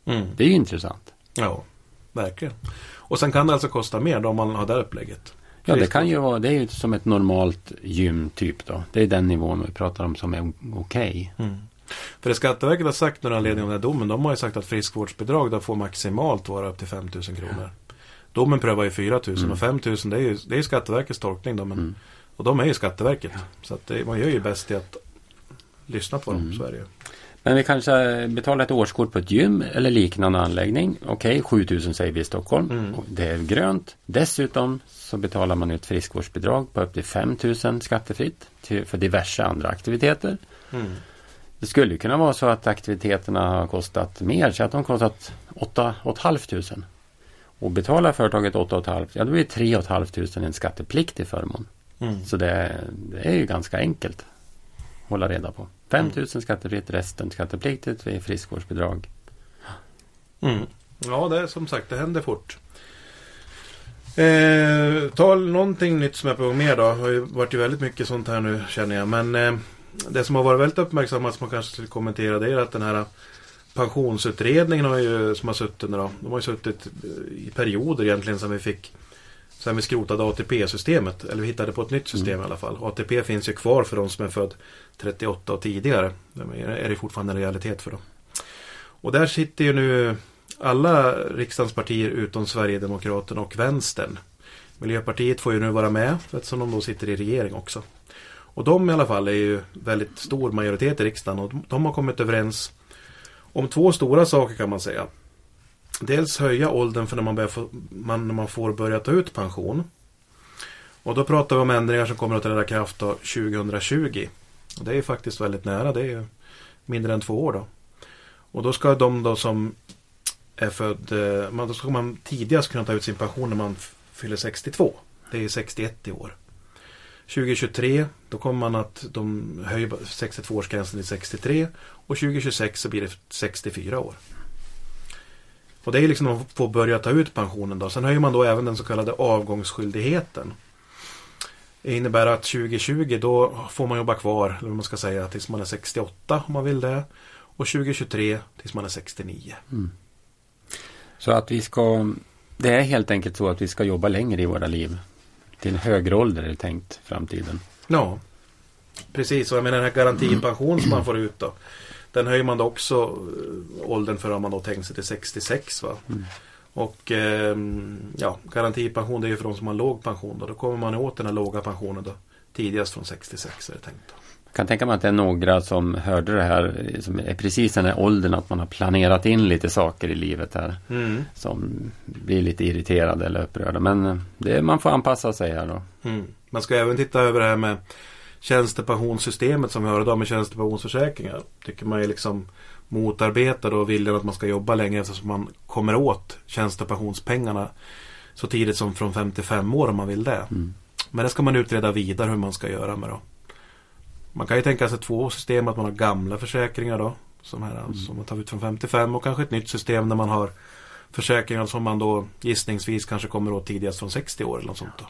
Mm. Det är ju intressant. Ja, verkligen. Och sen kan det alltså kosta mer då om man har det här upplägget. Ja, det kan ju vara, det är ju som ett normalt gymtyp då. Det är den nivån vi pratar om som är okej. Okay. Mm. För det Skatteverket har sagt några anledningar av den här domen. De har ju sagt att friskvårdsbidrag där får maximalt vara upp till fem tusen kronor. Ja. Domen prövar ju fyra tusen mm. och fem tusen det är ju, det är ju Skatteverkets tolkning då, men, mm. och de är ju Skatteverket. Ja. Så att det, man gör ju bäst i att lyssna på dem, mm. så är det ju. Men vi kanske betalar ett årskort på ett gym eller liknande anläggning. Okej, sju tusen säger vi i Stockholm. Mm. Det är grönt. Dessutom så betalar man ut friskvårdsbidrag på upp till fem tusen skattefritt till, för diverse andra aktiviteter. Mm. Det skulle ju kunna vara så att aktiviteterna har kostat mer, så att de har kostat åtta och ett halvt tusen. Och betalar företaget åtta och ett halvt tusen, ja då är tre och ett halvt tusen en skattepliktig förmån. Mm. Så det, det är ju ganska enkelt att hålla reda på. fem tusen skattefritt, resten skattepliktigt vid friskvårdsbidrag. Mm. Ja, det är som sagt, det händer fort. Eh, ta någonting nytt som jag på med då. Det har ju varit ju väldigt mycket sånt här nu, känner jag. Men eh, det som har varit väldigt uppmärksammat som man kanske skulle kommentera, det är att den här pensionsutredningen har ju, som har suttit nu då, de har ju suttit i perioder egentligen sen vi fick, sen vi skrotade A T P-systemet, eller vi hittade på ett nytt system mm. i alla fall. A T P finns ju kvar för de som är född trettioåtta och tidigare. Det är det fortfarande en realitet för dem. Och där sitter ju nu alla riksdagens partier utom Sverigedemokraterna och Vänstern. Miljöpartiet får ju nu vara med eftersom de då sitter i regering också. Och de i alla fall är ju väldigt stor majoritet i riksdagen och de har kommit överens om två stora saker, kan man säga. Dels höja åldern för när man, börjar få, man, när man får börja ta ut pension. Och då pratar vi om ändringar som kommer att träda kraft då tjugotjugo. Och det är ju faktiskt väldigt nära, det är ju mindre än två år då. Och då ska de då som är född, man, då ska man tidigast kunna ta ut sin pension när man fyller sextiotvå. Det är sextioett i år. tjugo tjugotre, då kommer man att de höjer sextiotvåårsgränsen till sextiotre och tjugo tjugosex så blir det sextiofyra år. Och det är liksom att få börja ta ut pensionen då. Sen höjer man då även den så kallade avgångsskyldigheten. Det innebär att tjugo tjugo då får man jobba kvar, eller vad man ska säga, tills man är sextioåtta om man vill det. Och tjugo tjugotre tills man är sextionio. Mm. Så att vi ska, det är helt enkelt så att vi ska jobba längre i våra liv. Till en högre ålder är det tänkt framtiden. Ja, precis. Och jag menar den här garantipension som man får ut då. Den höjer man då också åldern för, om man då tänker sig till sextiosex, va? Mm. Och eh, ja, garantipension, det är ju för de som har låg pension då. Då kommer man åt den här låga pensionen då tidigast från sextiosex, är det tänkt då. Jag kan tänka mig att det är några som hörde det här som är precis den här åldern, att man har planerat in lite saker i livet här, mm. som blir lite irriterade eller upprörda, men det, man får anpassa sig här då. Mm. Man ska även titta över det här med tjänstepensionssystemet som vi har idag med tjänstepensionsförsäkringar. Tycker man är liksom motarbetar och viljan att man ska jobba längre, eftersom man kommer åt tjänstepensionspengarna så tidigt som från femtiofem år om man vill det. Mm. Men det ska man utreda vidare hur man ska göra med då. Man kan ju tänka sig två system, att man har gamla försäkringar då, som, här, mm. som man tar ut från femtiofem, och kanske ett nytt system där man har försäkringar som man då gissningsvis kanske kommer åt tidigast från sextio år eller något sånt då.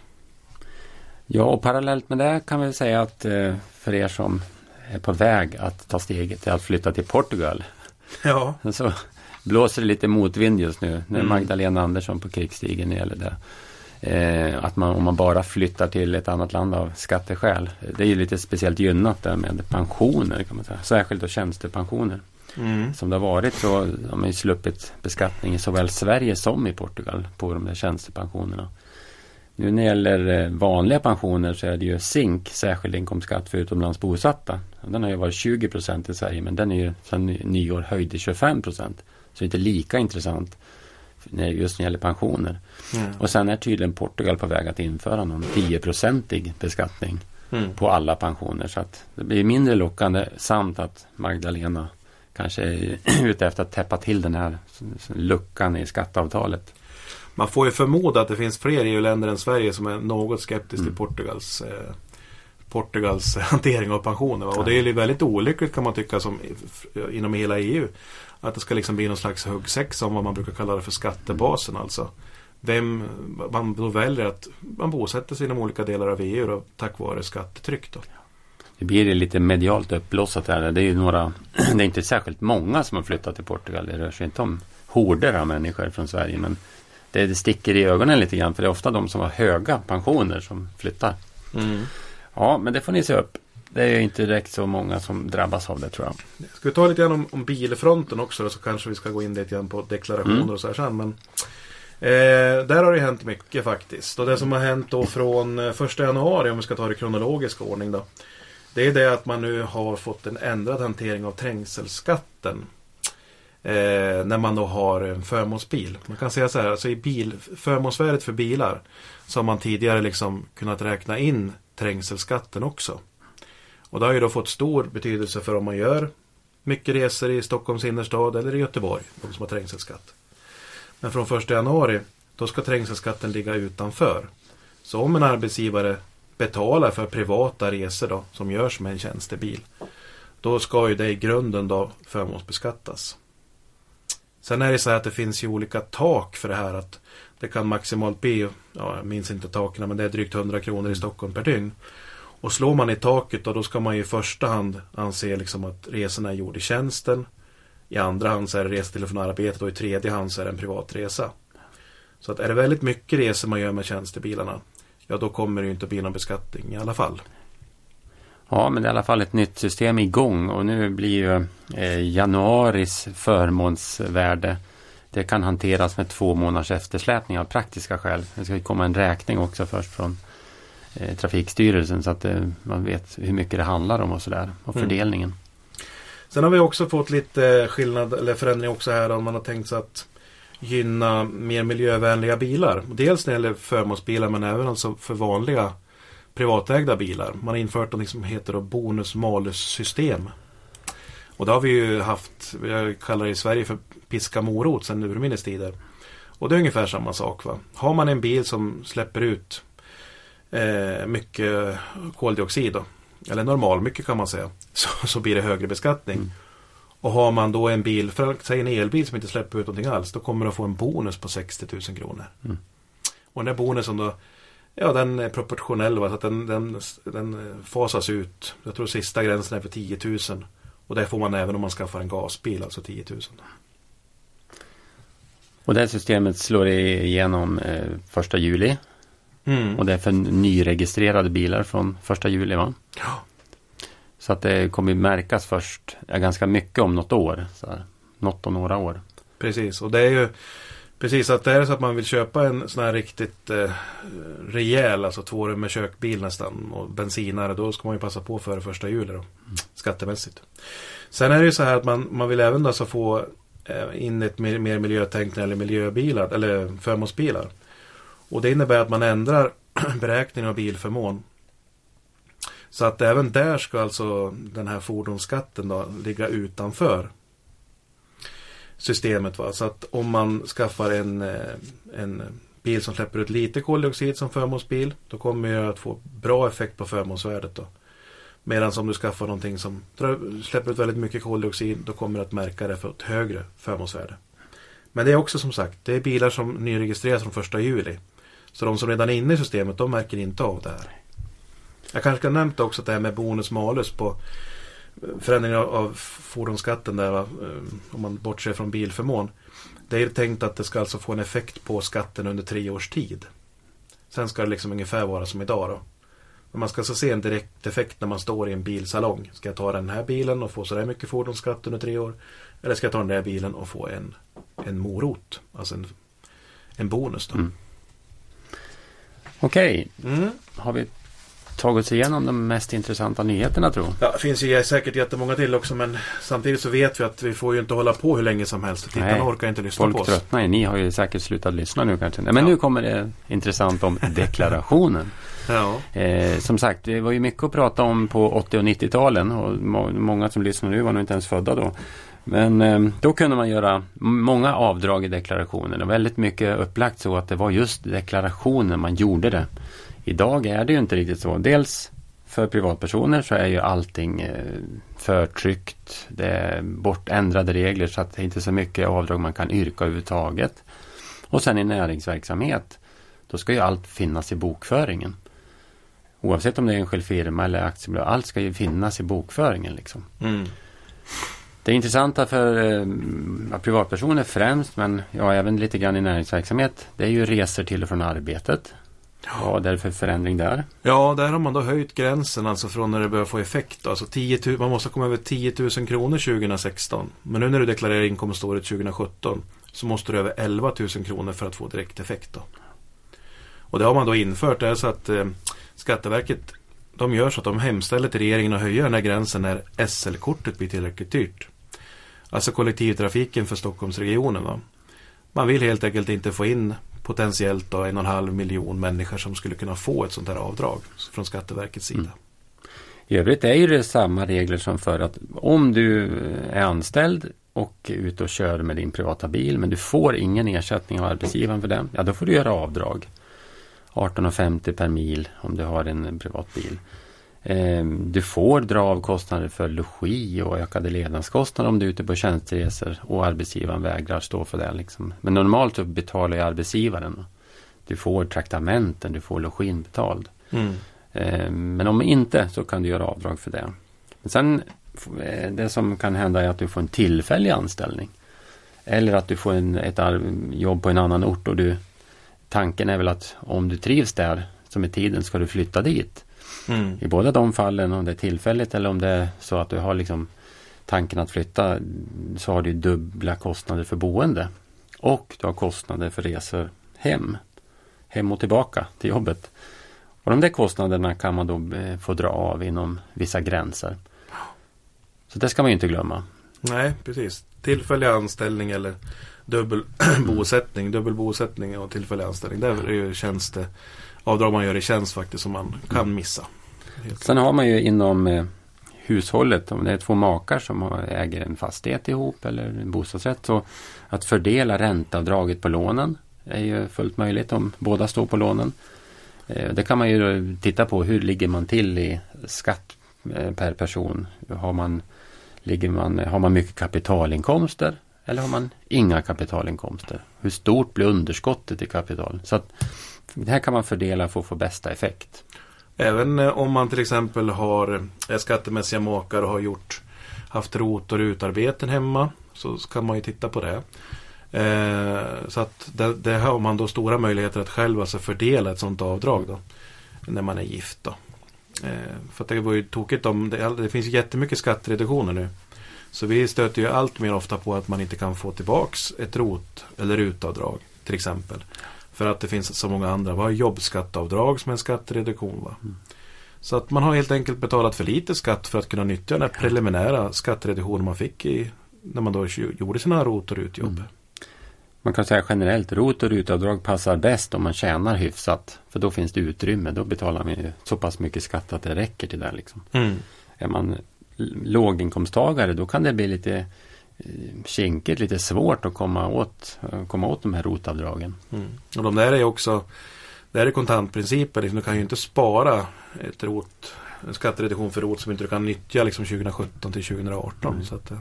Ja, och parallellt med det kan vi säga att för er som är på väg att ta steget till att flytta till Portugal, ja. Så blåser det lite motvind just nu när mm. Magdalena Andersson på krigsstigen gäller det. Eh, att man, om man bara flyttar till ett annat land av skatteskäl, det är ju lite speciellt gynnat där med pensioner kan man säga, särskilt då tjänstepensioner. Mm. Som det har varit så har man ju sluppit beskattning i såväl Sverige som i Portugal på de där tjänstepensionerna. Nu när det gäller vanliga pensioner så är det ju S I N K, särskild inkomstskatt för utomlandsbosatta. Den har ju varit tjugo procent i Sverige, men den är ju sedan nyår höjd till tjugofem procent. Så det är inte lika intressant just när det gäller pensioner. Mm. Och sen är tydligen Portugal på väg att införa någon tio procentig beskattning mm. på alla pensioner. Så att det blir mindre lockande, samt att Magdalena kanske är ute efter att täppa till den här luckan i skatteavtalet. Man får ju förmoda att det finns fler E U-länder än Sverige som är något skeptiska mm. till Portugals, eh, Portugals hantering av pensioner. Va? Och det är ju väldigt olyckligt kan man tycka som inom hela E U, att det ska liksom bli någon slags huggsex om vad man brukar kalla det för skattebasen. Alltså. Vem, man då väljer att man bosätter sig inom olika delar av E U då, tack vare skattetryck då. Det blir ju lite medialt uppblåsat här. Det är ju några, det är inte särskilt många som har flyttat till Portugal. Det rör sig inte om horder av människor från Sverige, men Det, det sticker i ögonen lite grann, för det är ofta de som har höga pensioner som flyttar. Mm. Ja, men det får ni se upp. Det är ju inte direkt så många som drabbas av det, tror jag. Ska vi ta lite grann om, om bilfronten också, då, så kanske vi ska gå in lite grann på deklarationer mm. och så här sen. Men, eh, där har det hänt mycket faktiskt. Och det som har hänt då från första januari, om vi ska ta det i kronologisk ordning då, det är det att man nu har fått en ändrad hantering av trängselskatten. Eh, när man då har en förmånsbil. Man kan säga så här, alltså i bil, förmånsvärdet för bilar så har man tidigare liksom kunnat räkna in trängselskatten också. Och det har ju då fått stor betydelse för om man gör mycket resor i Stockholms innerstad eller i Göteborg, de som har trängselskatt. Men från första januari då ska trängselskatten ligga utanför. Så om en arbetsgivare betalar för privata resor då, som görs med en tjänstebil, då ska ju det i grunden då förmånsbeskattas. Sen är det så här att det finns ju olika tak för det här, att det kan maximalt bli, ja, jag minns inte taken, men det är drygt hundra kronor i Stockholm per dygn. Och slår man i taket då, då ska man ju i första hand anse liksom att resorna är gjord i tjänsten, i andra hand så är det resa till och från arbetet och i tredje hand så är det en privatresa. Så att är det väldigt mycket resor man gör med tjänstebilarna, ja då kommer det ju inte bli någon beskattning i alla fall. Ja, men det är i alla fall ett nytt system igång, och nu blir ju eh, januaris förmånsvärde, det kan hanteras med två månaders eftersläpning av praktiska skäl. Det ska ju komma en räkning också först från eh, Trafikstyrelsen, så att eh, man vet hur mycket det handlar om och sådär, och mm. fördelningen. Sen har vi också fått lite skillnad eller förändring också här, om man har tänkt sig att gynna mer miljövänliga bilar. Dels när det gäller förmånsbilar, men även alltså för vanliga privatägda bilar. Man har infört något som heter bonus-malus-system. Och det har vi ju haft, jag kallar det i Sverige för piska morot sedan urminnes tider. Och det är ungefär samma sak, va? Har man en bil som släpper ut eh, mycket koldioxid då, eller normal mycket kan man säga, så, så blir det högre beskattning. Mm. Och har man då en bil, för, säg en elbil som inte släpper ut någonting alls, då kommer du få en bonus på sextio tusen kronor. Mm. Och den där bonusen då, ja, den är proportionell, va? Så att den, den, den fasas ut. Jag tror sista gränsen är för tio tusen. Och det får man även om man skaffar en gasbil, alltså tio tusen. Och det här systemet slår igenom eh, första juli. Mm. Och det är för nyregistrerade bilar från första juli, va? Ja. Så att det kommer märkas först ganska mycket om något år. Så här, något och några år. Precis, och det är ju precis att det är så att man vill köpa en sån här riktigt eh, rejäl, alltså två rum med kökbil nästan och bensinare, då ska man ju passa på för det första juli då, mm. skattemässigt. Sen är det ju så här att man, man vill även alltså få eh, in ett mer, mer miljötänk eller miljöbilar eller förmånsbilar. Och det innebär att man ändrar beräkningen av bilförmån. Så att även där ska alltså den här fordonsskatten då ligga utanför systemet, va? Så att om man skaffar en, en bil som släpper ut lite koldioxid som förmånsbil, då kommer jag att få bra effekt på förmånsvärdet då. Medan om du skaffar någonting som släpper ut väldigt mycket koldioxid, då kommer du att märka det för ett högre förmånsvärde. Men det är också som sagt, det är bilar som nyregistreras från första juli. Så de som redan är inne i systemet, de märker inte av det här. Jag kanske har nämnt också att det här med bonus-malus på förändringen av fordonsskatten där, va? Om man bortser från bilförmån. Det är tänkt att det ska alltså få en effekt på skatten under tre års tid. Sen ska det liksom ungefär vara som idag då. Men man ska så se en direkt effekt när man står i en bilsalong. Ska jag ta den här bilen och få så där mycket fordonsskatt under tre år? Eller ska jag ta den där bilen och få en, en morot? Alltså en, en bonus då. Mm. Okej, okay. mm. Har vi tagit sig igenom de mest intressanta nyheterna, tror jag. Ja, det finns ju säkert jättemånga till också, men samtidigt så vet vi att vi får ju inte hålla på hur länge som helst. Tittarna orkar inte lyssna folk på oss. Folk tröttnar ju, ni har ju säkert slutat lyssna nu kanske. Men ja. Nu kommer det intressant om deklarationen. ja. eh, som sagt, det var ju mycket att prata om på åttio- och nittio-talen och må- många som lyssnar nu var nog inte ens födda då. Men eh, då kunde man göra många avdrag i deklarationen och väldigt mycket upplagt så att det var just deklarationen man gjorde det. Idag är det ju inte riktigt så. Dels för privatpersoner så är ju allting förtryckt. Det är bortändrade regler så att det inte är så mycket avdrag man kan yrka överhuvudtaget. Och sen i näringsverksamhet, då ska ju allt finnas i bokföringen. Oavsett om det är enskild firma eller aktiebolag, allt ska ju finnas i bokföringen liksom. Mm. Det är intressanta för eh, privatpersoner främst, men ja, även lite grann i näringsverksamhet, det är ju resor till och från arbetet. Ja, därför förändring där. Ja, där har man då höjt gränsen alltså från när det börjar få effekt. Alltså tio tusen, man måste komma över tio tusen kronor tjugo sexton. Men nu när du deklarerar inkomståret tjugo sjutton så måste du över elva tusen kronor för att få direkt effekt då. Och det har man då infört. Det är så att eh, Skatteverket, de gör så att de hemställer till regeringen att höja den här gränsen när S L-kortet blir tillräckligt dyrt. Alltså kollektivtrafiken för Stockholmsregionen, va? Man vill helt enkelt inte få in potentiellt då en och en halv miljon människor som skulle kunna få ett sånt här avdrag från Skatteverkets sida. Mm. I övrigt är ju det samma regler som för att om du är anställd och är ute och kör med din privata bil men du får ingen ersättning av arbetsgivaren för den, ja då får du göra avdrag. arton femtio per mil om du har en privat bil. Du får dra av kostnader för logi och ökade levnadskostnader om du är ute på tjänsteresor och arbetsgivaren vägrar stå för det liksom. Men normalt så betalar ju arbetsgivaren. Du får traktamenten, du får login betald. Mm. Men om inte så kan du göra avdrag för det. Men sen det som kan hända är att du får en tillfällig anställning. Eller att du får en, ett jobb på en annan ort och du, tanken är väl att om du trivs där som i tiden ska du flytta dit. Mm. I båda de fallen, om det är tillfälligt eller om det är så att du har liksom tanken att flytta, så har du dubbla kostnader för boende och du har kostnader för resor hem, hem och tillbaka till jobbet. Och de där kostnaderna kan man då få dra av inom vissa gränser. Så det ska man ju inte glömma. Nej, precis. Tillfällig anställning eller dubbel bosättning, dubbel bosättning och tillfällig anställning, där är ju tjänste avdrag man gör i tjänst faktiskt som man kan missa. Sen har man ju inom eh, hushållet, om det är två makar som har, äger en fastighet ihop eller en bostadsrätt, så att fördela ränteavdraget på lånen är ju fullt möjligt om båda står på lånen. Eh, det kan man ju titta på, hur ligger man till i skatt eh, per person? Har man, ligger man, har man mycket kapitalinkomster eller har man inga kapitalinkomster? Hur stort blir underskottet i kapital? Så att det här kan man fördela för att få bästa effekt. Även om man till exempel har skattemässiga makar och har gjort, haft rot- och rutarbeten hemma, så kan man ju titta på det. Eh, så att det, det har man då stora möjligheter att själv alltså fördela ett sånt avdrag då, när man är gift då. För att det var ju tokigt om det, det finns jättemycket skattereduktioner nu. Så vi stöter ju allt mer ofta på att man inte kan få tillbaks ett rot- eller rutavdrag till exempel. För att det finns så många andra. Vi har jobbskattavdrag som en skattereduktion, va? Mm. Så att man har helt enkelt betalat för lite skatt för att kunna nyttja den här preliminära skattereduktionen man fick i, när man då gjorde sina rot- och rutjobb. Mm. Man kan säga generellt, rot- och rutavdrag passar bäst om man tjänar hyfsat. För då finns det utrymme, då betalar man ju så pass mycket skatt att det räcker till det liksom. Mm. Är man låginkomsttagare, då kan det bli lite kinkigt, lite svårt att komma åt, komma åt de här rotavdragen. Mm. Och de där är också, det här är kontantprinciper, liksom, du kan ju inte spara ett rot, en skattereduktion för rot som inte du kan nyttja liksom tjugohundrasjutton till tjugohundraarton. Mm. Så att,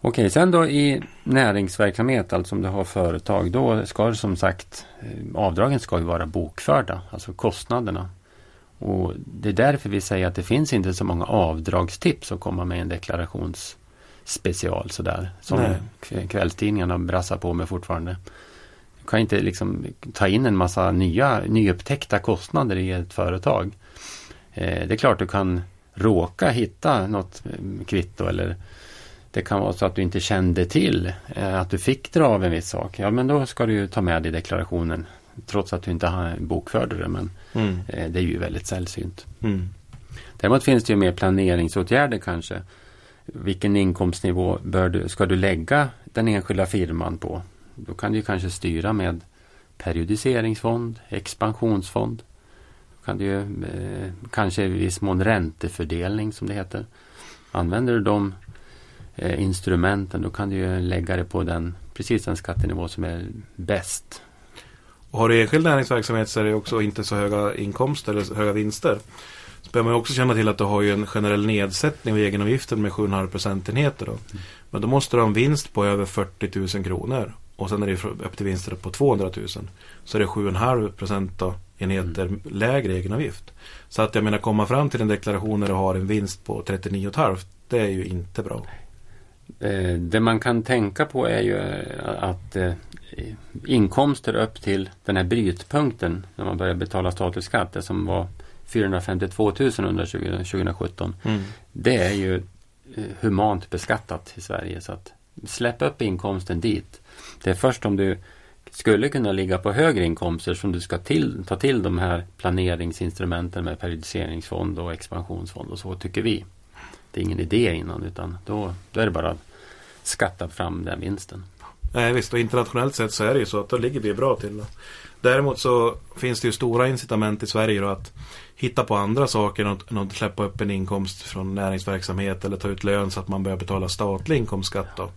okej, sen då i näringsverksamhet, alltså om du har företag, då ska det som sagt, avdragen ska ju vara bokförda, alltså kostnaderna. Och det är därför vi säger att det finns inte så många avdragstips att komma med en deklarationsspecial sådär, som Nej. Kvällstidningarna brassar på med fortfarande. Du kan inte liksom ta in en massa nya, nyupptäckta kostnader i ett företag. Eh, det är klart du kan råka hitta något kvitto, eller det kan vara så att du inte kände till eh, att du fick dra av en viss sak. Ja, men då ska du ju ta med det i deklarationen. Trots att du inte har bokförde det, men mm. eh, det är ju väldigt sällsynt. Mm. Däremot finns det ju mer planeringsåtgärder kanske. Vilken inkomstnivå bör du, ska du lägga den enskilda firman på? Då kan du kanske styra med periodiseringsfond, expansionsfond. Då kan du ju, eh, kanske i viss mån räntefördelning som det heter. Använder du de eh, instrumenten, då kan du ju lägga det på den, precis den skattenivå som är bäst. Och har du enskild näringsverksamhet så är det också inte så höga inkomster eller höga vinster. Så behöver man också känna till att du har ju en generell nedsättning av egenavgiften med sju komma fem procentenheter. Då. Mm. Men då måste du ha en vinst på över fyrtio tusen kronor. Och sen är det upp till vinster på tvåhundratusen. Så är det sju komma fem procentenheter mm. lägre egenavgift. Så att jag menar, komma fram till en deklaration när du har en vinst på trettionio komma fem, det är ju inte bra. Det man kan tänka på är ju att inkomster upp till den här brytpunkten när man börjar betala statlig skatt, det som var fyrahundrafemtiotvåtusen under tjugosjutton, mm. det är ju humant beskattat i Sverige, så att släpp upp inkomsten dit. Det är först om du skulle kunna ligga på högre inkomster som du ska till, ta till de här planeringsinstrumenten med periodiseringsfond och expansionsfond och så, tycker vi. Det är ingen idé innan, utan då, då är det bara att skatta fram den vinsten. Nej visst, och internationellt sett så är det ju så att då ligger vi bra till. Då. Däremot så finns det ju stora incitament i Sverige då att hitta på andra saker än att släppa upp en inkomst från näringsverksamhet eller ta ut lön, så att man börjar betala statlig inkomstskatt då.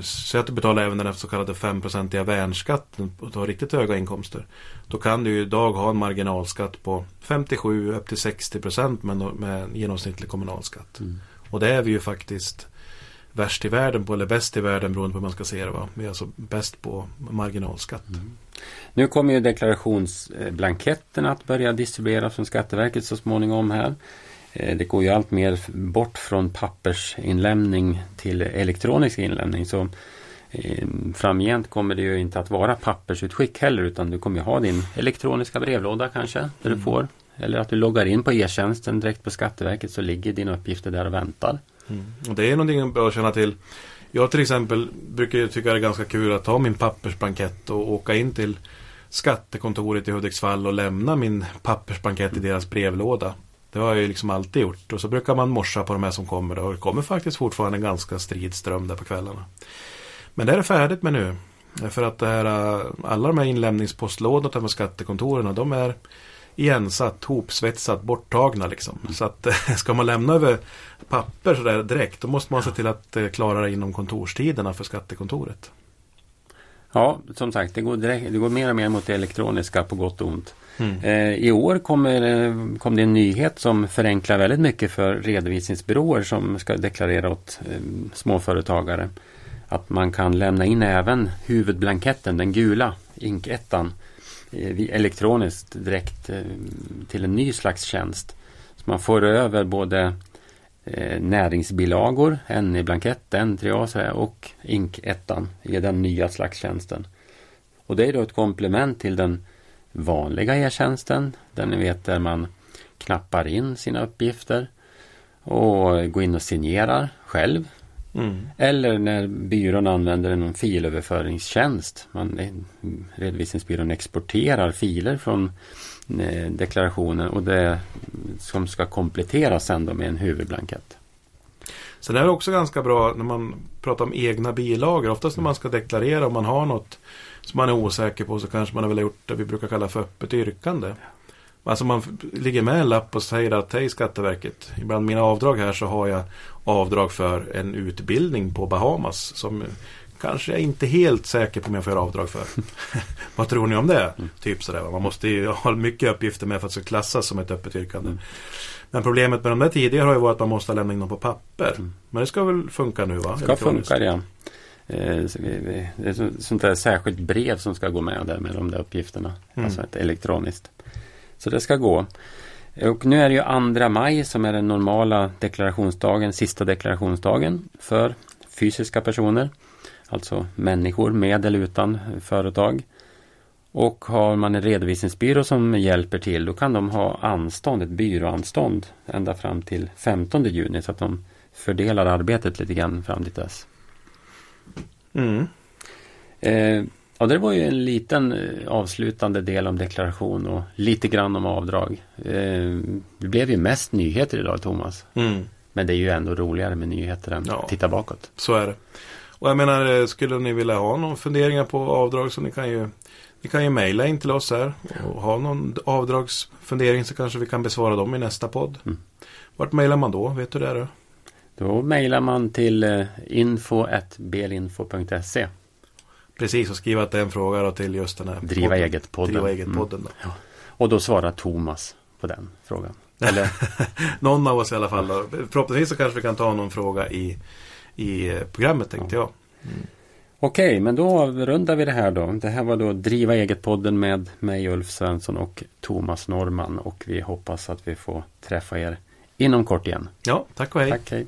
Så att du betalar även den så kallade femprocentiga värnskatten och tar riktigt höga inkomster. Då kan du ju idag ha en marginalskatt på femtiosju upp till sextio procent med, med genomsnittlig kommunalskatt. Mm. Och det är vi ju faktiskt värst i världen på, eller bäst i världen beroende på hur man ska se det, va? Vi är alltså bäst på marginalskatt. Mm. Nu kommer ju deklarationsblanketten att börja distribueras från Skatteverket så småningom här. Det går ju allt mer bort från pappersinlämning till elektronisk inlämning, så framgent kommer det ju inte att vara pappersutskick heller, utan du kommer ju ha din elektroniska brevlåda kanske där mm. du får, eller att du loggar in på e-tjänsten direkt på Skatteverket, så ligger dina uppgifter där och väntar. Mm. Och det är någonting jag bör känna till. Jag till exempel brukar ju tycka det är ganska kul att ta min pappersbankett och åka in till skattekontoret i Hudiksvall och lämna min pappersbankett i deras brevlåda. Det har jag ju liksom alltid gjort. Och så brukar man morsa på de här som kommer. Och det kommer faktiskt fortfarande en ganska stridström där på kvällarna. Men det är färdigt med nu. För att det här, alla de här inlämningspostlådorna med skattekontorerna, de är igensatt, hopsvetsat, borttagna liksom. Så att ska man lämna över papper så där direkt, då måste man se till att klara det inom kontorstiderna för skattekontoret. Ja, som sagt, det går, direkt, det går mer och mer mot det elektroniska på gott och ont. Mm. Eh, I år kommer, kom det en nyhet som förenklar väldigt mycket för redovisningsbyråer som ska deklarera åt eh, småföretagare. Att man kan lämna in även huvudblanketten, den gula inketan, eh, elektroniskt direkt eh, till en ny slags tjänst. Så man får över både eh, näringsbilagor, N I-blanketten, tre A och inketan i den nya slags tjänsten. Och det är då ett komplement till den vanliga e-tjänsten, den ni vet där man knappar in sina uppgifter och går in och signerar själv. Mm. Eller när byrån använder någon filöverföringstjänst. Man, redovisningsbyrån exporterar filer från deklarationen och det som ska kompletteras sen då med en huvudblankett. Så det är också ganska bra när man pratar om egna bilagor. Oftast när man ska deklarera, om man har något som man är osäker på, så kanske man har väl gjort det vi brukar kalla för öppet yrkande. Alltså man ligger med en lapp och säger att hej Skatteverket, ibland mina avdrag här så har jag avdrag för en utbildning på Bahamas som kanske jag inte är helt säker på om jag får avdrag för. Vad tror ni om det? Mm. Typ sådär. Man måste ju ha mycket uppgifter med för att det ska klassas som ett öppet yrkande. Mm. Men problemet med de där tidigare har ju varit att man måste lämna in dem på papper. Mm. Men det ska väl funka nu, va? Det ska funka, ja. Det är sånt där särskilt brev som ska gå med där med de där uppgifterna. Mm. Alltså ett elektroniskt. Så det ska gå. Och nu är det ju andra maj som är den normala deklarationsdagen, sista deklarationsdagen för fysiska personer. Alltså människor med eller utan företag. Och har man en redovisningsbyrå som hjälper till, då kan de ha anstånd, ett byråanstånd ända fram till femtonde juni. Så att de fördelar arbetet lite grann fram till dess. Mm. Eh, Ja, det var ju en liten avslutande del om deklaration och lite grann om avdrag. Det blev ju mest nyheter idag, Thomas. Mm. Men det är ju ändå roligare med nyheter än ja, titta bakåt. Så är det. Och jag menar, skulle ni vilja ha någon funderingar på avdrag, så ni kan ju, ni kan ju mejla in till oss här. Och ha någon avdragsfundering så kanske vi kan besvara dem i nästa podd. Mm. Vart mejlar man då? Vet du det då? Då mejlar man till info at belinfo punkt se. Precis, och skriva att det är en fråga då till just den här Driva podden. Eget podden. Driva Eget podden då. Mm. Ja. Och då svarar Thomas på den frågan. Eller? Någon av oss i alla fall. Då. Förhoppningsvis så kanske vi kan ta någon fråga i, i programmet, tänkte ja. jag. Mm. Okej, okay, men då rundar vi det här då. Det här var då Driva Eget podden med mig, Ulf Svensson, och Thomas Norman. Och vi hoppas att vi får träffa er inom kort igen. Ja, tack och hej. Tack, hej.